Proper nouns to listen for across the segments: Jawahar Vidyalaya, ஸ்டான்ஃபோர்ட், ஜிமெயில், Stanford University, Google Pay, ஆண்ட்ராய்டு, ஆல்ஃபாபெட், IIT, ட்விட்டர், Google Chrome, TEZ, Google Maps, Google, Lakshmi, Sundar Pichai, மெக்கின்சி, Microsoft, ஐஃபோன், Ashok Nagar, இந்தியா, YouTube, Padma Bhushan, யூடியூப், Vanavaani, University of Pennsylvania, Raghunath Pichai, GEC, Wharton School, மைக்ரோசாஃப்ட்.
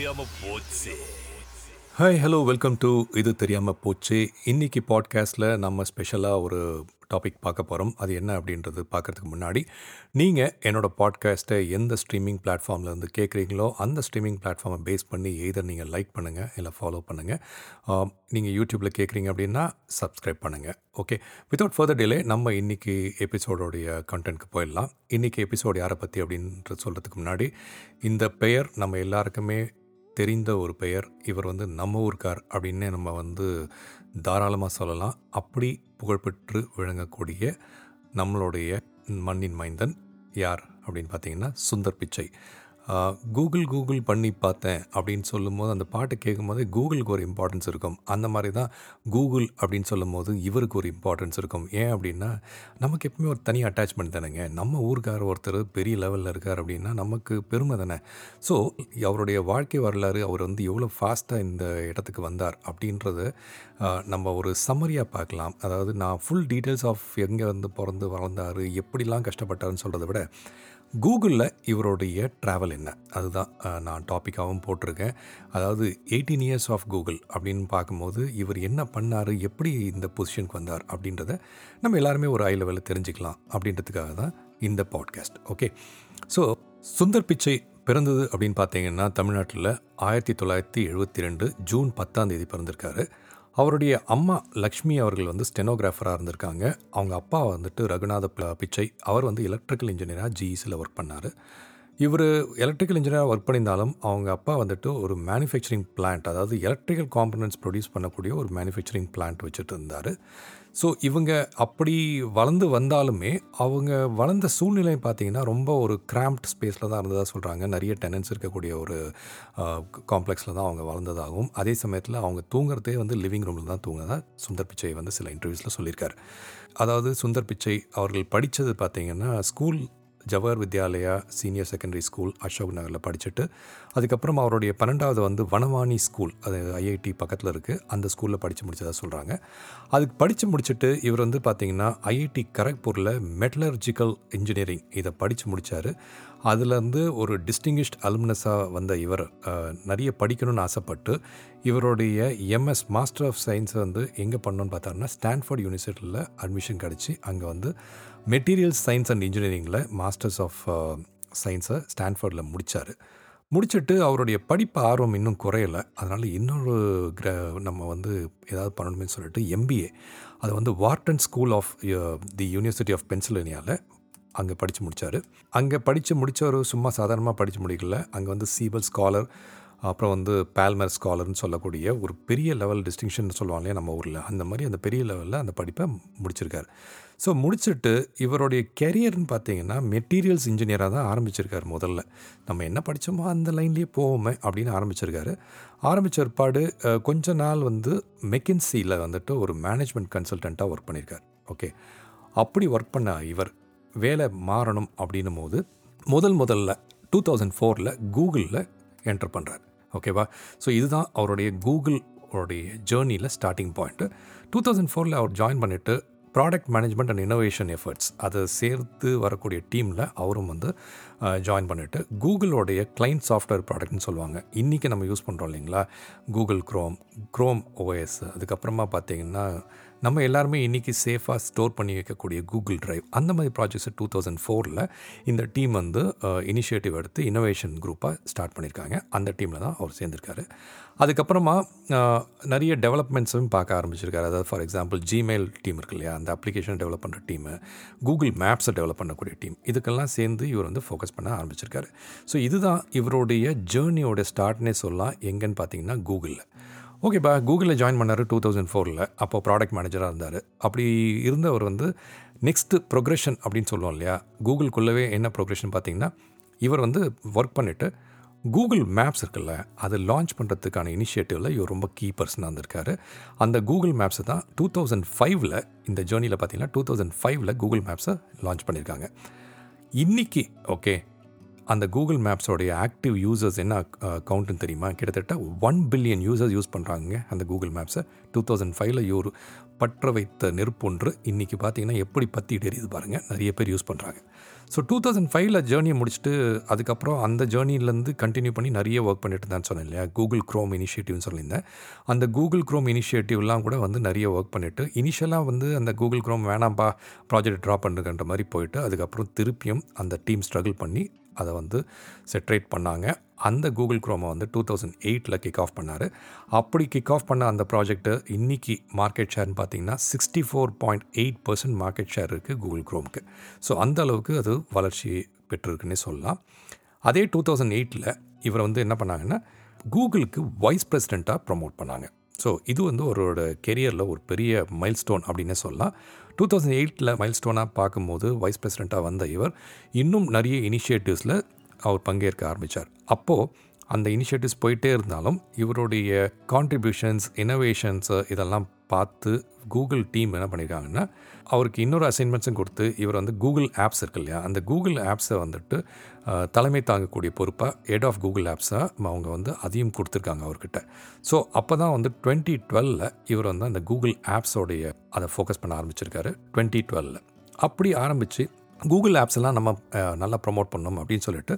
தெரியாம போச்சு. Hi, hello, welcome to இது தெரியாமல் போச்சு. இன்றைக்கி பாட்காஸ்ட்டில் நம்ம ஸ்பெஷலாக ஒரு டாபிக் பார்க்க போகிறோம். அது என்ன அப்படின்றது பார்க்குறதுக்கு முன்னாடி, நீங்கள் என்னோடய பாட்காஸ்ட்டை எந்த ஸ்ட்ரீமிங் பிளாட்ஃபார்மில் இருந்து கேட்குறீங்களோ அந்த ஸ்ட்ரீமிங் பிளாட்ஃபார்மை பேஸ் பண்ணி எய்தர் நீங்கள் லைக் பண்ணுங்கள், இல்லை ஃபாலோ பண்ணுங்கள். நீங்கள் யூடியூப்பில் கேட்குறீங்க அப்படின்னா சப்ஸ்கிரைப் பண்ணுங்கள். ஓகே, வித்தவுட் ஃபர்தர் டிலே நம்ம இன்றைக்கி எபிசோடோடைய கண்டென்ட்க்கு போயிடலாம். இன்றைக்கி எபிசோடு யாரை பற்றி அப்படின்றது சொல்கிறதுக்கு முன்னாடி, இந்த பெயர் நம்ம எல்லாருக்குமே தெரிந்த ஒரு பெயர். இவர் வந்து நம்ம ஊர்க்கார் அப்படின்னு நம்ம வந்து தாராளமாக சொல்லலாம். அப்படி புகழ்பெற்று விளங்கக்கூடிய நம்மளுடைய மண்ணின் மைந்தன் யார் அப்படின்னு பார்த்தீங்கன்னா சுந்தர் பிச்சை. கூகுள் பண்ணி பார்த்தேன் அப்படின்னு சொல்லும்போது, அந்த பாட்டை கேட்கும்போது கூகுளுக்கு ஒரு இம்பார்ட்டன்ஸ் இருக்கும். அந்த மாதிரி தான் கூகுள் அப்படின்னு சொல்லும் போது இவருக்கு ஒரு இம்பார்ட்டன்ஸ் இருக்கும். ஏன் அப்படின்னா, நமக்கு எப்பவுமே ஒரு தனி அட்டாச்மெண்ட் தானேங்க. நம்ம ஊருக்கார ஒருத்தர் பெரிய லெவலில் இருக்கார் அப்படின்னா நமக்கு பெருமை தானே. ஸோ அவருடைய வாழ்க்கை வரலாறு, அவர் வந்து எவ்வளோ ஃபாஸ்ட்டாக இந்த இடத்துக்கு வந்தார் அப்படின்றத நம்ம ஒரு சம்மரியாக பார்க்கலாம். அதாவது நான் ஃபுல் டீட்டெயில்ஸ் ஆஃப் எங்கே வந்து பிறந்து வளர்ந்தார், எப்படிலாம் கஷ்டப்பட்டாருன்னு சொல்கிறத விட, கூகுளில் இவருடைய ட்ராவல் என்ன, அதுதான் நான் டாப்பிக்காகவும் போட்டிருக்கேன். அதாவது 18 இயர்ஸ் ஆஃப் கூகுள் அப்படின்னு பார்க்கும்போது இவர் என்ன பண்ணார், எப்படி இந்த பொசிஷனுக்கு வந்தார் அப்படின்றத நம்ம எல்லாருமே ஒரு ஐ லெவலில் தெரிஞ்சுக்கலாம். அப்படின்றதுக்காக தான் இந்த podcast. Okay, so Sundar Pichai பிறந்தது அப்படின்னு பார்த்தீங்கன்னா தமிழ்நாட்டில் 1972 ஜூன் 10 பிறந்திருக்காரு. அவருடைய அம்மா லக்ஷ்மி அவர்கள் வந்து ஸ்டெனோகிராஃபராக இருந்திருக்காங்க. அவங்க அப்பா வந்துட்டு ரகுநாத பிச்சை, அவர் வந்து எலக்ட்ரிக்கல் இன்ஜினியராக GECல ஒர்க் பண்ணார். இவர் எலக்ட்ரிக்கல் இன்ஜினியராக ஒர்க் பண்ணியிருந்தாலும் அவங்க அப்பா வந்துட்டு ஒரு மேனுஃபேக்சரிங் பிளான்ட், அதாவது எலக்ட்ரிக்கல் காம்பனன்ட்ஸ் ப்ரொடியூஸ் பண்ணக்கூடிய ஒரு மேனுஃபேக்சரிங் பிளான்ட் வச்சுட்டு இருந்தார். ஸோ இவங்க அப்படி வளர்ந்து வந்தாலுமே அவங்க வளர்ந்த சூழ்நிலை பார்த்திங்கன்னா ரொம்ப ஒரு கிராம்ப்ட் ஸ்பேஸில் தான் இருந்ததாக சொல்கிறாங்க. நிறைய டெனன்ஸ் இருக்கக்கூடிய ஒரு காம்ப்ளெக்ஸில் தான் அவங்க வளர்ந்ததாகவும், அதே சமயத்தில் அவங்க தூங்குறதே வந்து லிவிங் ரூமில் தான் தூங்கினதா சுந்தர் பிச்சை வந்து சில இன்டர்வியூஸில் சொல்லியிருக்காரு. அதாவது சுந்தர் பிச்சை அவர்கள் படித்தது பார்த்திங்கன்னா school Jawahar Vidyalaya senior secondary school Ashok நகரில் படிச்சுட்டு, அதுக்கப்புறம் அவருடைய 12வது வந்து வனவாணி ஸ்கூல், அது IIT பக்கத்தில் இருக்குது, அந்த ஸ்கூலில் படித்து முடித்ததாக சொல்கிறாங்க. அதுக்கு படித்து முடிச்சுட்டு இவர் வந்து பார்த்திங்கன்னா IIT கரக்பூரில் மெட்டலர்ஜிக்கல் இன்ஜினியரிங் இதை படித்து முடித்தார். அதுலேருந்து ஒரு டிஸ்டிங்விஷ்ட் அலுமினஸாக வந்த இவர் நிறைய படிக்கணும்னு ஆசைப்பட்டு இவருடைய MS மாஸ்டர் ஆஃப் சயின்ஸை வந்து எங்கே பண்ணணுன்னு பார்த்தாருன்னா ஸ்டான்ஃபோர்ட் யூனிவர்சிட்டியில் அட்மிஷன் கிடச்சி அங்கே வந்து மெட்டீரியல் சயின்ஸ் அண்ட் இன்ஜினியரிங்கில் மாஸ்டர்ஸ் ஆஃப் சயின்ஸை ஸ்டான்ஃபோர்டில் முடிச்சுட்டு அவருடைய படிப்பு ஆர்வம் இன்னும் குறையலை. அதனால் இன்னொரு நம்ம வந்து ஏதாவது பண்ணணும்னு சொல்லிட்டு MBA அதை வந்து Wharton school of the university of பென்சில்வேனியாவில் அங்கே படித்து முடித்தார். அங்கே படித்து முடித்தவர் சும்மா சாதாரணமாக படித்து முடிக்கல. அங்கே வந்து சீபல் ஸ்காலர், அப்புறம் வந்து பால்மர் ஸ்காலர்னு சொல்லக்கூடிய ஒரு பெரிய லெவல் டிஸ்டிங்ஷன் சொல்லுவாங்க இல்லையா நம்ம ஊரில், அந்த மாதிரி அந்த பெரிய லெவலில் அந்த படிப்பை முடிச்சிருக்கார். ஸோ முடிச்சுட்டு இவருடைய கெரியர்னு பார்த்தீங்கன்னா மெட்டீரியல்ஸ் இன்ஜினியராக தான் ஆரம்பிச்சிருக்கார். முதல்ல நம்ம என்ன படித்தோமோ அந்த லைன்லேயே போவோமே அப்படின்னு ஆரம்பித்த ஏற்பாடு கொஞ்ச நாள் வந்து மெக்கின்சியில் வந்துட்டு ஒரு மேனேஜ்மெண்ட் கன்சல்டண்ட்டாக ஒர்க் பண்ணியிருக்கார். ஓகே, அப்படி ஒர்க் பண்ண இவர் வேலை மாறணும் அப்படின்னும் போது முதல்ல 2004 கூகுளில் என்டர் பண்ணுறார். ஓகேவா, ஸோ இதுதான் அவருடைய கூகுளோடைய ஜேர்னியில் ஸ்டார்டிங் பாயிண்ட்டு. 2004 அவர் ஜாயின் பண்ணிவிட்டு product management and innovation efforts அதை சேர்த்து வரக்கூடிய டீமில் அவரும் வந்து ஜாயின் பண்ணிவிட்டு கூகுளோடைய கிளைண்ட் சாஃப்ட்வேர் ப்ராடக்ட்னு சொல்லுவாங்க, இன்றைக்கி நம்ம யூஸ் பண்ணுறோம் இல்லைங்களா, கூகுள் க்ரோம் OS, அதுக்கப்புறமா பார்த்திங்கன்னா நம்ம எல்லாருமே இன்றைக்கி சேஃபாக ஸ்டோர் பண்ணி வைக்கக்கூடிய கூகுள் ட்ரைவ், அந்த மாதிரி ப்ராஜெக்ட்ஸை 2004 இந்த டீம் வந்து இனிஷியேட்டிவ் எடுத்து இன்னோவேஷன் குரூப்பாக ஸ்டார்ட் பண்ணியிருக்காங்க. அந்த டீமில் தான் அவர் சேர்ந்திருக்காரு. அதுக்கப்புறமா நிறைய டெவலப்மெண்ட்ஸும் பார்க்க ஆரம்பிச்சிருக்காரு. அதாவது ஃபார் எக்ஸாம்பிள் ஜிமெயில் டீம் இருக்கு இல்லையா, அந்த அப்ளிகேஷன் டெவலப் பண்ணுற டீமு, கூகுள் மேப்ஸை டெவலப் பண்ணக்கூடிய டீம், இதுக்கெல்லாம் சேர்ந்து இவர் வந்து ஃபோக்கஸ் பண்ண ஆரம்பிச்சிருக்காரு. ஸோ இதுதான் இவருடைய ஜேர்னியோட ஸ்டார்ட்னே சொல்லலாம். எங்கன்னு பார்த்தீங்கன்னா கூகுளில். ஓகேப்பா, கூகுளில் ஜாயின் பண்ணார் 2004. அப்போது ப்ராடக்ட் மேனேஜராக இருந்தார். அப்படி இருந்தவர் வந்து நெக்ஸ்ட்டு ப்ரொக்ரெஷன் அப்படின்னு சொல்லுவோம் இல்லையா, கூகுளுக்குள்ளவே என்ன ப்ரொக்ரெஷன் பார்த்திங்கன்னா, இவர் வந்து ஒர்க் பண்ணிவிட்டு கூகுள் மேப்ஸ் இருக்குல்ல, அதை லான்ச் பண்ணுறதுக்கான இனிஷியேட்டிவில் இவர் ரொம்ப கீ பர்சனாக இருந்திருக்காரு. அந்த கூகுள் மேப்ஸை தான் 2005 இந்த ஜேர்னியில் பார்த்தீங்கன்னா 2005 கூகுள் மேப்ஸை லான்ச் பண்ணியிருக்காங்க. இன்றைக்கி ஓகே அந்த கூகுள் மேப்ஸோடைய ஆக்டிவ் யூசர்ஸ் என்ன கவுண்ட்டுன்னு தெரியுமா? கிட்டத்தட்ட 1 பில்லியன் யூசர்ஸ் யூஸ் பண்ணுறாங்க அந்த கூகுள் மேப்ஸை. 2005 ஒரு பற்ற வைத்த நெருப்பொன்று இன்றைக்கி பார்த்திங்கன்னா எப்படி பற்றிட்டு எரியுது பாருங்கள், நிறைய பேர் யூஸ் பண்ணுறாங்க. ஸோ 2005 ஜேர்னியை முடிச்சுட்டு அதுக்கப்புறம் அந்த ஜேர்னிலேருந்து கண்டினியூ பண்ணி நிறைய ஒர்க் பண்ணிட்டு தான் சொன்னேன் இல்லையா, கூகுள் க்ரோம் இனிஷியேட்டிவ்னு சொல்லியிருந்தேன். அந்த கூகுள் க்ரோம் இனிஷியேட்டிவ்லாம் கூட வந்து நிறைய ஒர்க் பண்ணிவிட்டு இனிஷியலாக வந்து அந்த கூகுள் க்ரோம் வேணாம்பா ப்ராஜெக்ட் ட்ராப் பண்ணுறன்ற மாதிரி போயிட்டு அதுக்கப்புறம் திருப்பியும் அந்த டீம் ஸ்ட்ரகிள் பண்ணி அதை வந்து செட்ரேட் பண்ணாங்க. அந்த கூகுள் குரோமை வந்து 2008 கிக் ஆஃப் பண்ணார். அப்படி கிக் ஆஃப் பண்ண அந்த ப்ராஜெக்ட்டு இன்றைக்கி மார்க்கெட் ஷேர்னு பார்த்திங்கன்னா 64.8% மார்க்கெட் ஷேர் இருக்குது கூகுள் குரோமுக்கு. ஸோ அந்த அளவுக்கு அது வளர்ச்சி பெற்றிருக்குன்னே சொல்லலாம். அதே 2008 இவரை வந்து என்ன பண்ணாங்கன்னா கூகுளுக்கு வைஸ் பிரசிடெண்ட்டாக ப்ரமோட் பண்ணாங்க. ஸோ இது வந்து அவரோட கெரியரில் ஒரு பெரிய மைல்ஸ்டோன் அப்படின்னே சொல்லலாம். 2008 மைல்ஸ்டோனாக பார்க்கும்போது வைஸ் பிரசிடெண்ட்டாக வந்த இவர் இன்னும் நிறைய இனிஷியேட்டிவ்ஸில் அவர் பங்கேற்க ஆரம்பித்தார். அப்போது அந்த இனிஷியேட்டிவ்ஸ் போயிட்டே இருந்தாலும் இவருடைய கான்ட்ரிபியூஷன்ஸ், இனோவேஷன்ஸு இதெல்லாம் பார்த்து கூகுள் டீம் என்ன பண்ணியிருக்காங்கன்னா அவருக்கு இன்னொரு அசைன்மெண்ட்ஸும் கொடுத்து இவர் வந்து கூகுள் ஆப்ஸ் இருக்கு இல்லையா, அந்த கூகுள் ஆப்ஸை வந்துட்டு தலைமை தாங்கக்கூடிய பொறுப்பாக ஹெட் ஆஃப் கூகுள் ஆப்ஸாக அவங்க வந்து அதையும் கொடுத்துருக்காங்க அவர்கிட்ட. ஸோ அப்போ தான் வந்து 2012 இவர் வந்து அந்த கூகுள் ஆப்ஸோடைய அதை ஃபோக்கஸ் பண்ண ஆரம்பிச்சிருக்காரு 2012. அப்படி ஆரம்பித்து கூகுள் ஆப்ஸ் எல்லாம் நம்ம நல்லா ப்ரொமோட் பண்ணணும் அப்படின்னு சொல்லிட்டு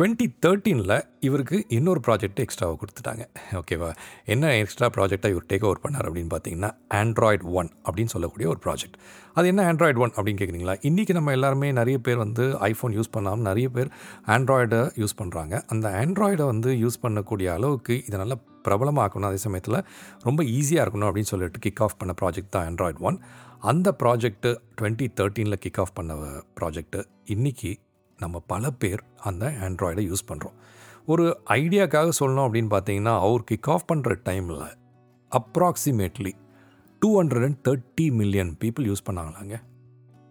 2013 இவருக்கு இன்னொரு ப்ராஜெக்ட் எக்ஸ்ட்ராவாக கொடுத்துட்டாங்க. ஓகேவா, என்ன எக்ஸ்ட்ரா ப்ராஜெக்டாக இவர் டேக் ஓவர் பண்ணார் அப்படின்னு பார்த்தீங்கன்னா Android 1 அப்படின்னு சொல்லக்கூடிய ஒரு ப்ராஜெக்ட். அது என்ன Android 1 அப்படின்னு கேட்குறீங்களா? இன்றைக்கி நம்ம எல்லாருமே நிறைய பேர் வந்து ஐஃபோன் யூஸ் பண்ணாமல் நிறைய பேர் ஆண்ட்ராய்டை யூஸ் பண்ணுறாங்க. அந்த ஆண்ட்ராய்டை வந்து யூஸ் பண்ணக்கூடிய அளவுக்கு இதை நல்லா பிரபலமாக்கணும், அதே சமயத்தில் ரொம்ப ஈஸியாக இருக்கணும் அப்படின்னு சொல்லிட்டு கிக் ஆஃப் பண்ண ப்ராஜெக்ட் தான் Android 1. அந்த ப்ராஜெக்ட்டு 2013 கிக் ஆஃப் பண்ண ப்ராஜெக்ட்டு இன்றைக்கி நம்ம பல பேர் அந்த ஆண்ட்ராய்டை யூஸ் பண்ணுறோம். ஒரு ஐடியாக்காக சொல்லணும் அப்படின்னு பார்த்தீங்கன்னா அவர் கிக் ஆஃப் பண்ணுற டைமில் அப்ராக்சிமேட்லி 230 மில்லியன் பீப்புள் யூஸ் பண்ணாங்களாங்க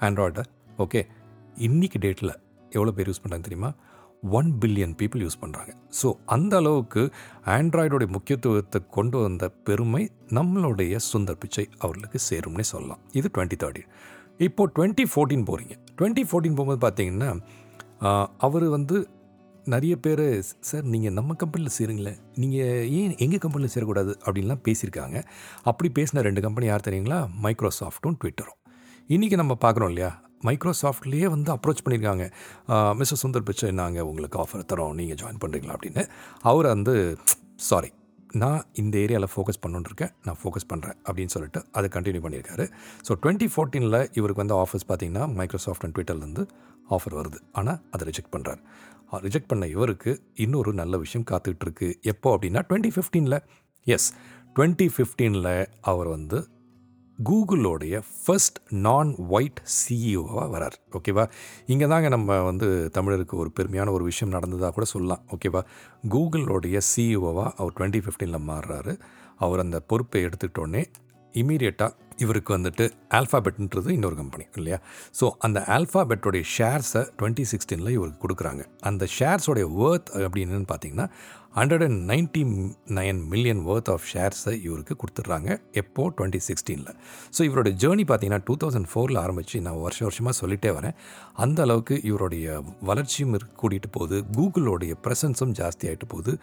ஆண்ட்ராய்டை. ஓகே, இன்றைக்கி டேட்டில் எவ்வளோ பேர் யூஸ் பண்ணுறாங்க தெரியுமா? 1 பில்லியன் பீப்புள் யூஸ் பண்ணுறாங்க. ஸோ அந்த அளவுக்கு ஆண்ட்ராய்டோடைய முக்கியத்துவத்தை கொண்டு வந்த பெருமை நம்மளுடைய சுந்தர் பிச்சை அவர்களுக்கு சேரும்னே சொல்லலாம். இது 2013. இப்போது 2014 போகிறீங்க. 2014 போகும்போது பார்த்தீங்கன்னா அவர் வந்து நிறைய பேர், சார் நீங்கள் நம்ம கம்பெனியில் சேருங்களேன், நீங்கள் ஏன் எங்கள் கம்பெனியில் சேரக்கூடாது அப்படின்லாம் பேசியிருக்காங்க. அப்படி பேசின 2 கம்பெனி யார் தெரியுங்களா? மைக்ரோசாஃப்ட்டும் ட்விட்டரும். இன்றைக்கி நம்ம பார்க்குறோம் இல்லையா, மைக்ரோசாஃப்ட்லேயே வந்து அப்ரோச் பண்ணியிருக்காங்க, மிஸ்டர் சுந்தர் பிச்சை நாங்கள் உங்களுக்கு ஆஃபர் தரோம், நீங்கள் ஜாயின் பண்ணுறீங்களா அப்படின்னு. அவர் வந்து சாரி, நான் இந்த ஏரியாவில் ஃபோக்கஸ் பண்ணுன்ட்ருக்கேன், நான் ஃபோக்கஸ் பண்ணுறேன் அப்படின்னு சொல்லிட்டு அதை கண்டினியூ பண்ணியிருக்காரு. ஸோ 2014 இவருக்கு வந்து ஆஃபர்ஸ் பார்த்திங்கன்னா மைக்ரோசாஃப்ட் அண்ட் ட்விட்டர்லேருந்து ஆஃபர் வருது. ஆனால் அதை ரிஜெக்ட் பண்ணுறாரு. ரிஜெக்ட் பண்ண இவருக்கு இன்னொரு நல்ல விஷயம் காத்துக்கிட்டு இருக்கு. எப்போ அப்படின்னா 2015. எஸ், 2015 அவர் வந்து கூகுளோடைய ஃபர்ஸ்ட் நான் ஒயிட் சிஇஓவாக வரார். ஓகேவா, இங்கே தாங்க நம்ம வந்து தமிழருக்கு ஒரு பெருமையான ஒரு விஷயம் நடந்ததாக கூட சொல்லலாம். ஓகேவா, கூகுளோடைய சிஇஓவாக அவர் 2015 மாறுறாரு. அவர் அந்த பொறுப்பை எடுத்துக்கிட்டோடனே இமீடியட்டாக இவருக்கு வந்துட்டு ஆல்ஃபாபெட்ன்றது இன்னொரு கம்பெனி இல்லையா. ஸோ அந்த ஆல்ஃபாபெட்டோடைய ஷேர்ஸை 2016 இவருக்கு கொடுக்குறாங்க. அந்த ஷேர்ஸோடைய வேர்த் அப்படின்னு பார்த்தீங்கன்னா 199 மில்லியன் வேர்த் ஆஃப் ஷேர்ஸை இவருக்கு கொடுத்துட்றாங்க. எப்போது? 2016. ஸோ இவரோட ஜேர்னி பார்த்தீங்கன்னா 2004 ஆரம்பித்து நான் வருஷமாக சொல்லிகிட்டே வரேன். அந்த அளவுக்கு இவருடைய வளர்ச்சியும் கூட்டிகிட்டு போகுது, கூகுளோடைய ப்ரெசன்ஸும் ஜாஸ்தி ஆகிட்டு போகுது,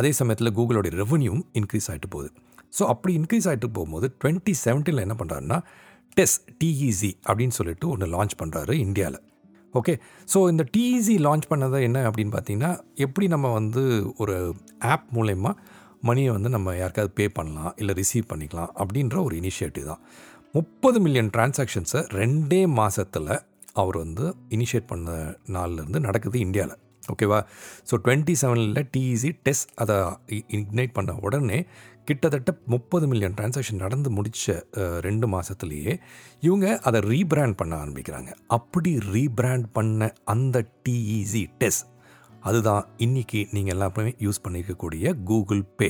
அதே சமயத்தில் கூகுளோடைய ரெவன்யூவும் இன்க்ரீஸ் ஆகிட்டு போகுது. ஸோ அப்படி இன்க்ரீஸ் ஆகிட்டு போகும்போது 2017 என்ன பண்ணுறாருன்னா டெஸ் TEZ அப்படின்னு சொல்லிட்டு ஒன்று லான்ச் பண்ணுறாரு இந்தியாவில். ஓகே, ஸோ இந்த TEZ லான்ச் பண்ணதை என்ன அப்படின்னு பார்த்தீங்கன்னா, எப்படி நம்ம வந்து ஒரு ஆப் மூலயமா மணியை வந்து நம்ம யாருக்காவது பே பண்ணலாம் இல்லை ரிசீவ் பண்ணிக்கலாம் அப்படின்ற ஒரு இனிஷியேட்டிவ் தான். 30 மில்லியன் டிரான்சாக்ஷன்ஸை 2 மாதத்தில் அவர் வந்து இனிஷியேட் பண்ண நாள்லேருந்து நடக்குது இந்தியாவில். ஓகேவா, ஸோ 2017 TEZ டெஸ் அதை இக்னைட் பண்ண உடனே கிட்டத்தட்ட 30 மில்லியன் டிரான்சாக்ஷன் நடந்து முடித்த 2 மாதத்துலேயே இவங்க அதை ரீபிராண்ட் பண்ண ஆரம்பிக்கிறாங்க. அப்படி ரீபிராண்ட் பண்ண அந்த TEZ டெஸ் அதுதான் இன்றைக்கி நீங்கள் எல்லாருமே யூஸ் பண்ணியிருக்கக்கூடிய கூகுள் பே.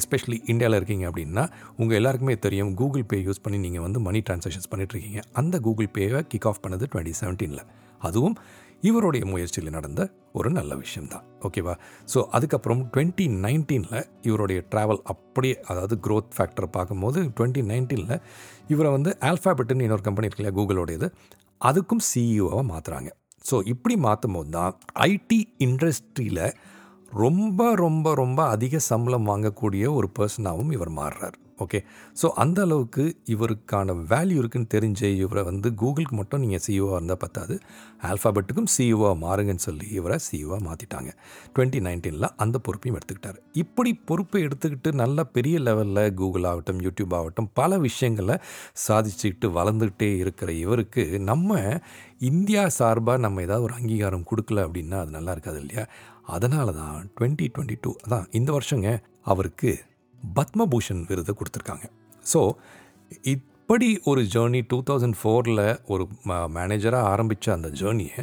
எஸ்பெஷலி இந்தியாவில் இருக்கீங்க அப்படின்னா உங்கள் எல்லாருக்குமே தெரியும் கூகுள் பே யூஸ் பண்ணி நீங்கள் வந்து மணி டிரான்சாக்ஷன்ஸ் பண்ணிகிட்ருக்கீங்க. அந்த கூகுள் பேவை கிக் ஆஃப் பண்ணது 2017. அதுவும் இவருடைய முயற்சியில் நடந்த ஒரு நல்ல விஷயம்தான். ஓகேவா, ஸோ அதுக்கப்புறம் 2019 இவருடைய ட்ராவல் அப்படியே, அதாவது க்ரோத் ஃபேக்டரை பார்க்கும்போது 2019 இவரை வந்து ஆல்ஃபாபெட்னு இன்னொரு கம்பெனி இருக்குல்லையா கூகுளோடையது, அதுக்கும் சிஇஓவாக மாற்றுறாங்க. ஸோ இப்படி மாற்றும் போது தான் ஐடி இண்டஸ்ட்ரியில் ரொம்ப ரொம்ப ரொம்ப அதிக சம்பளம் வாங்கக்கூடிய ஒரு பர்சனாகவும் இவர் மாறுறார். ஓகே, ஸோ அந்த அளவுக்கு இவருக்கான வேல்யூ இருக்குதுன்னு தெரிஞ்சு இவரை வந்து கூகுளுக்கு மட்டும் நீங்கள் சிஇஓவாக இருந்தால் பத்தாது, ஆல்ஃபாபெட்டுக்கும் சிஇஓவாக மாறுங்கன்னு சொல்லி இவரை சிஇஓவாக மாற்றிட்டாங்க. 2019 அந்த பொறுப்பையும் எடுத்துக்கிட்டார். இப்படி பொறுப்பை எடுத்துக்கிட்டு நல்லா பெரிய லெவலில் கூகுள் ஆகட்டும், யூடியூப் ஆகட்டும், பல விஷயங்களை சாதிச்சுக்கிட்டு வளர்ந்துக்கிட்டே இருக்கிற இவருக்கு நம்ம இந்தியா சார்பாக நம்ம ஏதாவது ஒரு அங்கீகாரம் கொடுக்கல அப்படின்னா அது நல்லா இருக்காது இல்லையா? அதனால தான் 2022 அதான் இந்த வருஷங்க அவருக்கு பத்மபூஷன் விருதை கொடுத்துருக்காங்க. ஸோ இப்படி ஒரு ஜேர்னி 2004 ஒரு மேனேஜராக ஆரம்பித்த அந்த ஜேர்னியை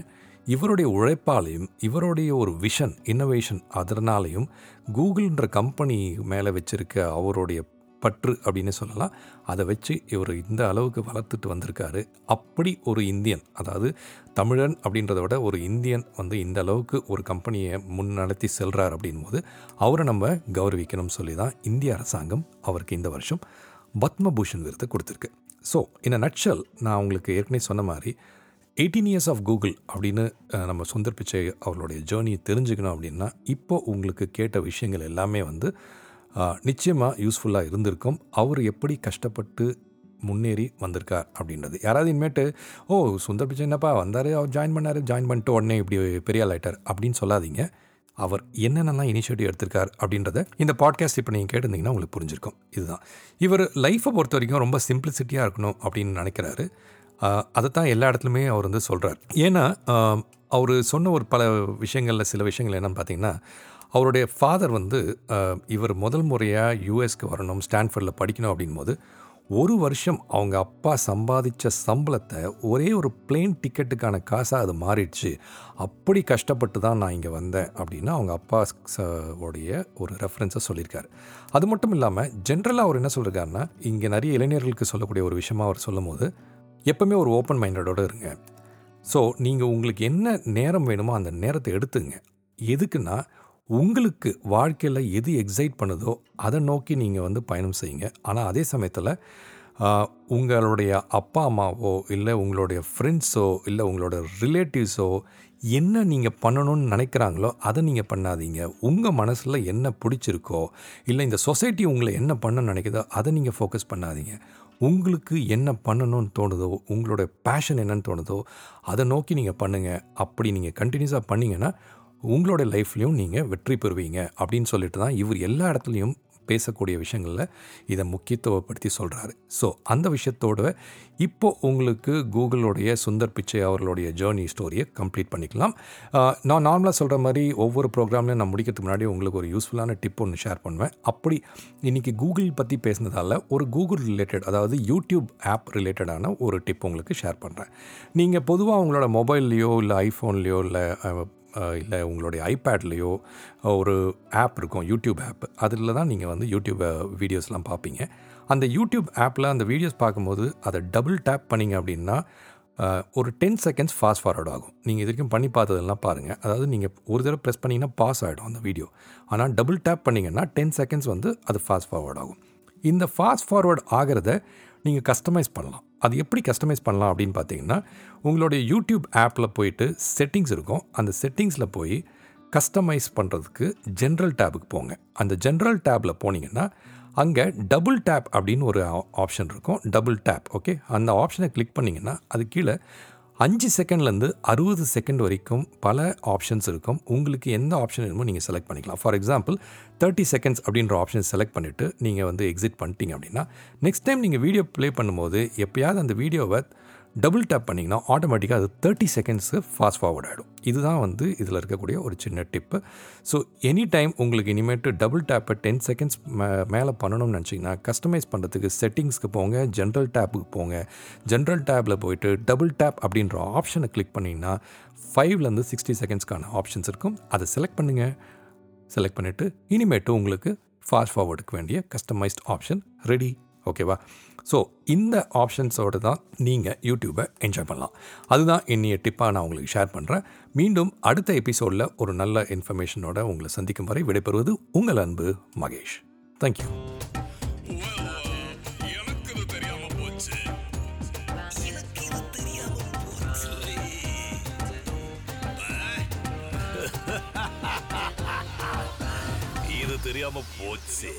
இவருடைய உழைப்பாலையும் இவருடைய ஒரு விஷன் இன்னோவேஷன் அதனாலையும் கூகுள்ன்ற கம்பெனி மேலே வச்சுருக்க அவருடைய பற்று அப்படின்னு சொல்லலாம், அதை வச்சு இவர் இந்த அளவுக்கு வளர்த்துட்டு வந்திருக்காரு. அப்படி ஒரு இந்தியன், அதாவது தமிழன் அப்படின்றத விட ஒரு இந்தியன் வந்து இந்த அளவுக்கு ஒரு கம்பெனியை முன்னடத்தி செல்கிறார் அப்படின்போது அவரை நம்ம கௌரவிக்கணும்னு சொல்லி தான் இந்திய அரசாங்கம் அவருக்கு இந்த வருஷம் பத்மபூஷன் விருது கொடுத்துருக்கு. ஸோ இன் அ நட்ஷல் நான் உங்களுக்கு ஏற்கனவே சொன்ன மாதிரி 18 years ஆஃப் கூகுள் அப்படின்னு நம்ம சுந்தர் பிச்சை அவருடைய ஜேர்னியை தெரிஞ்சுக்கணும் அப்படின்னா இப்போது உங்களுக்கு கேட்ட விஷயங்கள் எல்லாமே வந்து நிச்சயமாக யூஸ்ஃபுல்லாக இருந்திருக்கும். அவர் எப்படி கஷ்டப்பட்டு முன்னேறி வந்திருக்கார் அப்படின்றது யாராவது இனிமேட்டு ஓ சுந்தர் பிச்சை என்னப்பா வந்தார், அவர் ஜாயின் பண்ணிட்டு உடனே இப்படி பெரிய ஆள் ஆகிட்டார் அப்படின்னு சொல்லாதீங்க. அவர் என்னென்னலாம் இனிஷியேட்டிவ் எடுத்திருக்கார் அப்படின்றத இந்த பாட்காஸ்ட் இப்போ நீங்கள் கேட்டிருந்தீங்கன்னா உங்களுக்கு புரிஞ்சிருக்கும். இதுதான் இவர் லைஃப்பை பொறுத்த வரைக்கும் ரொம்ப சிம்பிளிசிட்டியாக இருக்கணும் அப்படின்னு நினைக்கிறாரு. அதை தான் எல்லா இடத்துலையுமே அவர் வந்து சொல்கிறார். ஏன்னா அவர் சொன்ன ஒரு பல விஷயங்களில் சில விஷயங்கள் என்னென்னு பார்த்தீங்கன்னா அவருடைய ஃபாதர் வந்து இவர் முதல் முறையாக யூஎஸ்க்கு வரணும், ஸ்டான்ஃபோர்டில் படிக்கணும் அப்படின்போது ஒரு வருஷம் அவங்க அப்பா சம்பாதித்த சம்பளத்தை ஒரே ஒரு பிளேன் டிக்கெட்டுக்கான காசாக அது மாறிடுச்சு. அப்படி கஷ்டப்பட்டு தான் நான் இங்கே வந்தேன் அப்படின்னு அவங்க அப்பா உடைய ஒரு ரெஃபரன்ஸை சொல்லியிருக்காரு. அது மட்டும் இல்லாமல் ஜென்ரலாக அவர் என்ன சொல்லியிருக்காருன்னா இங்கே நிறைய இளைஞர்களுக்கு சொல்லக்கூடிய ஒரு விஷயமாக அவர் சொல்லும் போது எப்போவுமே ஒரு ஓப்பன் மைண்டடோடு இருங்க. ஸோ நீங்கள் உங்களுக்கு என்ன நேரம் வேணுமோ அந்த நேரத்தை எடுத்துங்க. எதுக்குன்னா உங்களுக்கு வாழ்க்கையில் எது எக்ஸைட் பண்ணுதோ அதை நோக்கி நீங்கள் வந்து பயணம் செய்யுங்க. ஆனால் அதே சமயத்தில் உங்களுடைய அப்பா அம்மாவோ இல்லை உங்களுடைய ஃப்ரெண்ட்ஸோ இல்லை உங்களுடைய ரிலேட்டிவ்ஸோ என்ன நீங்கள் பண்ணணும்னு நினைக்கிறாங்களோ அதை நீங்கள் பண்ணாதீங்க. உங்கள் மனசில் என்ன பிடிச்சிருக்கோ இல்லை இந்த சொசைட்டி உங்களை என்ன பண்ணணும்னு நினைக்குதோ அதை நீங்கள் ஃபோக்கஸ் பண்ணாதீங்க. உங்களுக்கு என்ன பண்ணணும்னு தோணுதோ, உங்களுடைய பேஷன் என்னன்னு தோணுதோ அதை நோக்கி நீங்கள் பண்ணுங்கள். அப்படி நீங்கள் கண்டினியூஸாக பண்ணிங்கன்னா உங்களோட லைஃப்லேயும் நீங்கள் வெற்றி பெறுவீங்க அப்படின்னு சொல்லிட்டு தான் இவர் எல்லா இடத்துலையும் பேசக்கூடிய விஷயங்களில் இதை முக்கியத்துவப்படுத்தி சொல்கிறாரு. ஸோ அந்த விஷயத்தோடு இப்போது உங்களுக்கு கூகுளுடைய சுந்தர் பிச்சை அவர்களுடைய ஜேர்னி ஸ்டோரியை கம்ப்ளீட் பண்ணிக்கலாம். நான் நார்மலாக சொல்கிற மாதிரி ஒவ்வொரு ப்ரோக்ராம்லையும் நான் முடிக்கிறதுக்கு முன்னாடி உங்களுக்கு ஒரு யூஸ்ஃபுல்லான டிப் ஒன்று ஷேர் பண்ணுவேன். அப்படி இன்றைக்கி கூகுள் பற்றி பேசினதால் ஒரு கூகுள் ரிலேட்டட், அதாவது யூடியூப் ஆப் ரிலேட்டடான ஒரு டிப் உங்களுக்கு ஷேர் பண்ணுறேன். நீங்கள் பொதுவாக உங்களோட மொபைல்லையோ இல்லை ஐஃபோன்லேயோ இல்லை உங்களுடைய ஐபேட்லேயோ ஒரு ஆப் இருக்கும், யூடியூப் ஆப். அதில் தான் நீங்கள் வந்து யூடியூப் வீடியோஸ்லாம் பார்ப்பீங்க. அந்த யூடியூப் ஆப்பில் அந்த வீடியோஸ் பார்க்கும்போது அதை டபுள் டேப் பண்ணிங்க அப்படின்னா ஒரு 10 seconds ஃபாஸ்ட் ஃபார்வர்ட் ஆகும். நீங்கள் இது வரைக்கும் பண்ணி பார்த்ததெல்லாம் பாருங்கள். அதாவது நீங்கள் ஒரு தடவை ப்ரெஸ் பண்ணிங்கன்னா பாஸ் ஆகிடும் அந்த வீடியோ. ஆனால் டபுள் டேப் பண்ணிங்கன்னா 10 seconds வந்து அது ஃபாஸ்ட் ஃபார்வர்ட் ஆகும். இந்த ஃபாஸ்ட் ஃபார்வர்ட் ஆகிறத நீங்கள் கஸ்டமைஸ் பண்ணலாம். அது எப்படி கஸ்டமைஸ் பண்ணலாம் அப்படின்னு பார்த்தீங்கன்னா உங்களுடைய யூடியூப் ஆப்பில் போயிட்டு செட்டிங்ஸ் இருக்கும். அந்த செட்டிங்ஸில் போய் கஸ்டமைஸ் பண்ணுறதுக்கு ஜென்ரல் டேபுக்கு போங்க. அந்த ஜென்ரல் டேபில் போனீங்கன்னா அங்கே டபுள் டேப் அப்படின்னு ஒரு ஆப்ஷன் இருக்கும். Double tap, okay. அந்த ஆப்ஷனை கிளிக் பண்ணிங்கன்னா அது கீழே 5 secondலேருந்து 60 second வரைக்கும் பல ஆப்ஷன்ஸ் இருக்கும். உங்களுக்கு எந்த ஆப்ஷன் வேணுமோ நீங்கள் செலக்ட் பண்ணிக்கலாம். ஃபார் எக்ஸாம்பிள் 30 seconds அப்படின்ற ஆப்ஷன் செலக்ட் பண்ணிவிட்டு நீங்கள் வந்து எக்ஸிட் பண்ணிட்டீங்க அப்படின்னா நெக்ஸ்ட் டைம் நீங்கள் வீடியோ ப்ளே பண்ணும்போது எப்போயாவது அந்த வீடியோவை டபுள் டேப் பண்ணிங்கன்னா ஆட்டோமேட்டிக்காக அது 30 seconds ஃபாஸ்ட் ஃபார்வர்ட் ஆகிடும். இதுதான் வந்து இதில் இருக்கக்கூடிய ஒரு சின்ன டிப்பு. ஸோ எனி டைம் உங்களுக்கு இனிமேட்டு டபுள் டேப்பை 10 seconds மேலே பண்ணணும்னு நினச்சிங்கன்னா கஸ்டமைஸ் பண்ணுறதுக்கு செட்டிங்ஸ்க்கு போங்க, ஜென்ரல் டேப்புக்கு போங்க. ஜென்ரல் டேப்பில் போய்ட்டு டபுள் டேப் அப்படின்ற ஆப்ஷனை கிளிக் பண்ணிங்கன்னா 5 to 60 secondsக்கான ஆப்ஷன்ஸ் இருக்கும். அதை செலக்ட் பண்ணுங்கள். செலக்ட் பண்ணிவிட்டு இனிமேட்டு உங்களுக்கு ஃபாஸ்ட் ஃபார்வர்டுக்கு வேண்டிய கஸ்டமைஸ்ட் ஆப்ஷன் ரெடி, ஓகேவா? ஸோ இந்த ஆப்ஷன்ஸோடு தான் நீங்கள் யூடியூப்பை என்ஜாய் பண்ணலாம். அதுதான் என்னைய டிப்பாக நான் உங்களுக்கு ஷேர் பண்ணுறேன். மீண்டும் அடுத்த எபிசோடில் ஒரு நல்ல இன்ஃபர்மேஷனோட உங்களை சந்திக்கும் வரை விடைபெறுவது உங்கள் அன்பு மகேஷ். தேங்க்யூ. தெரியாம போச்சு.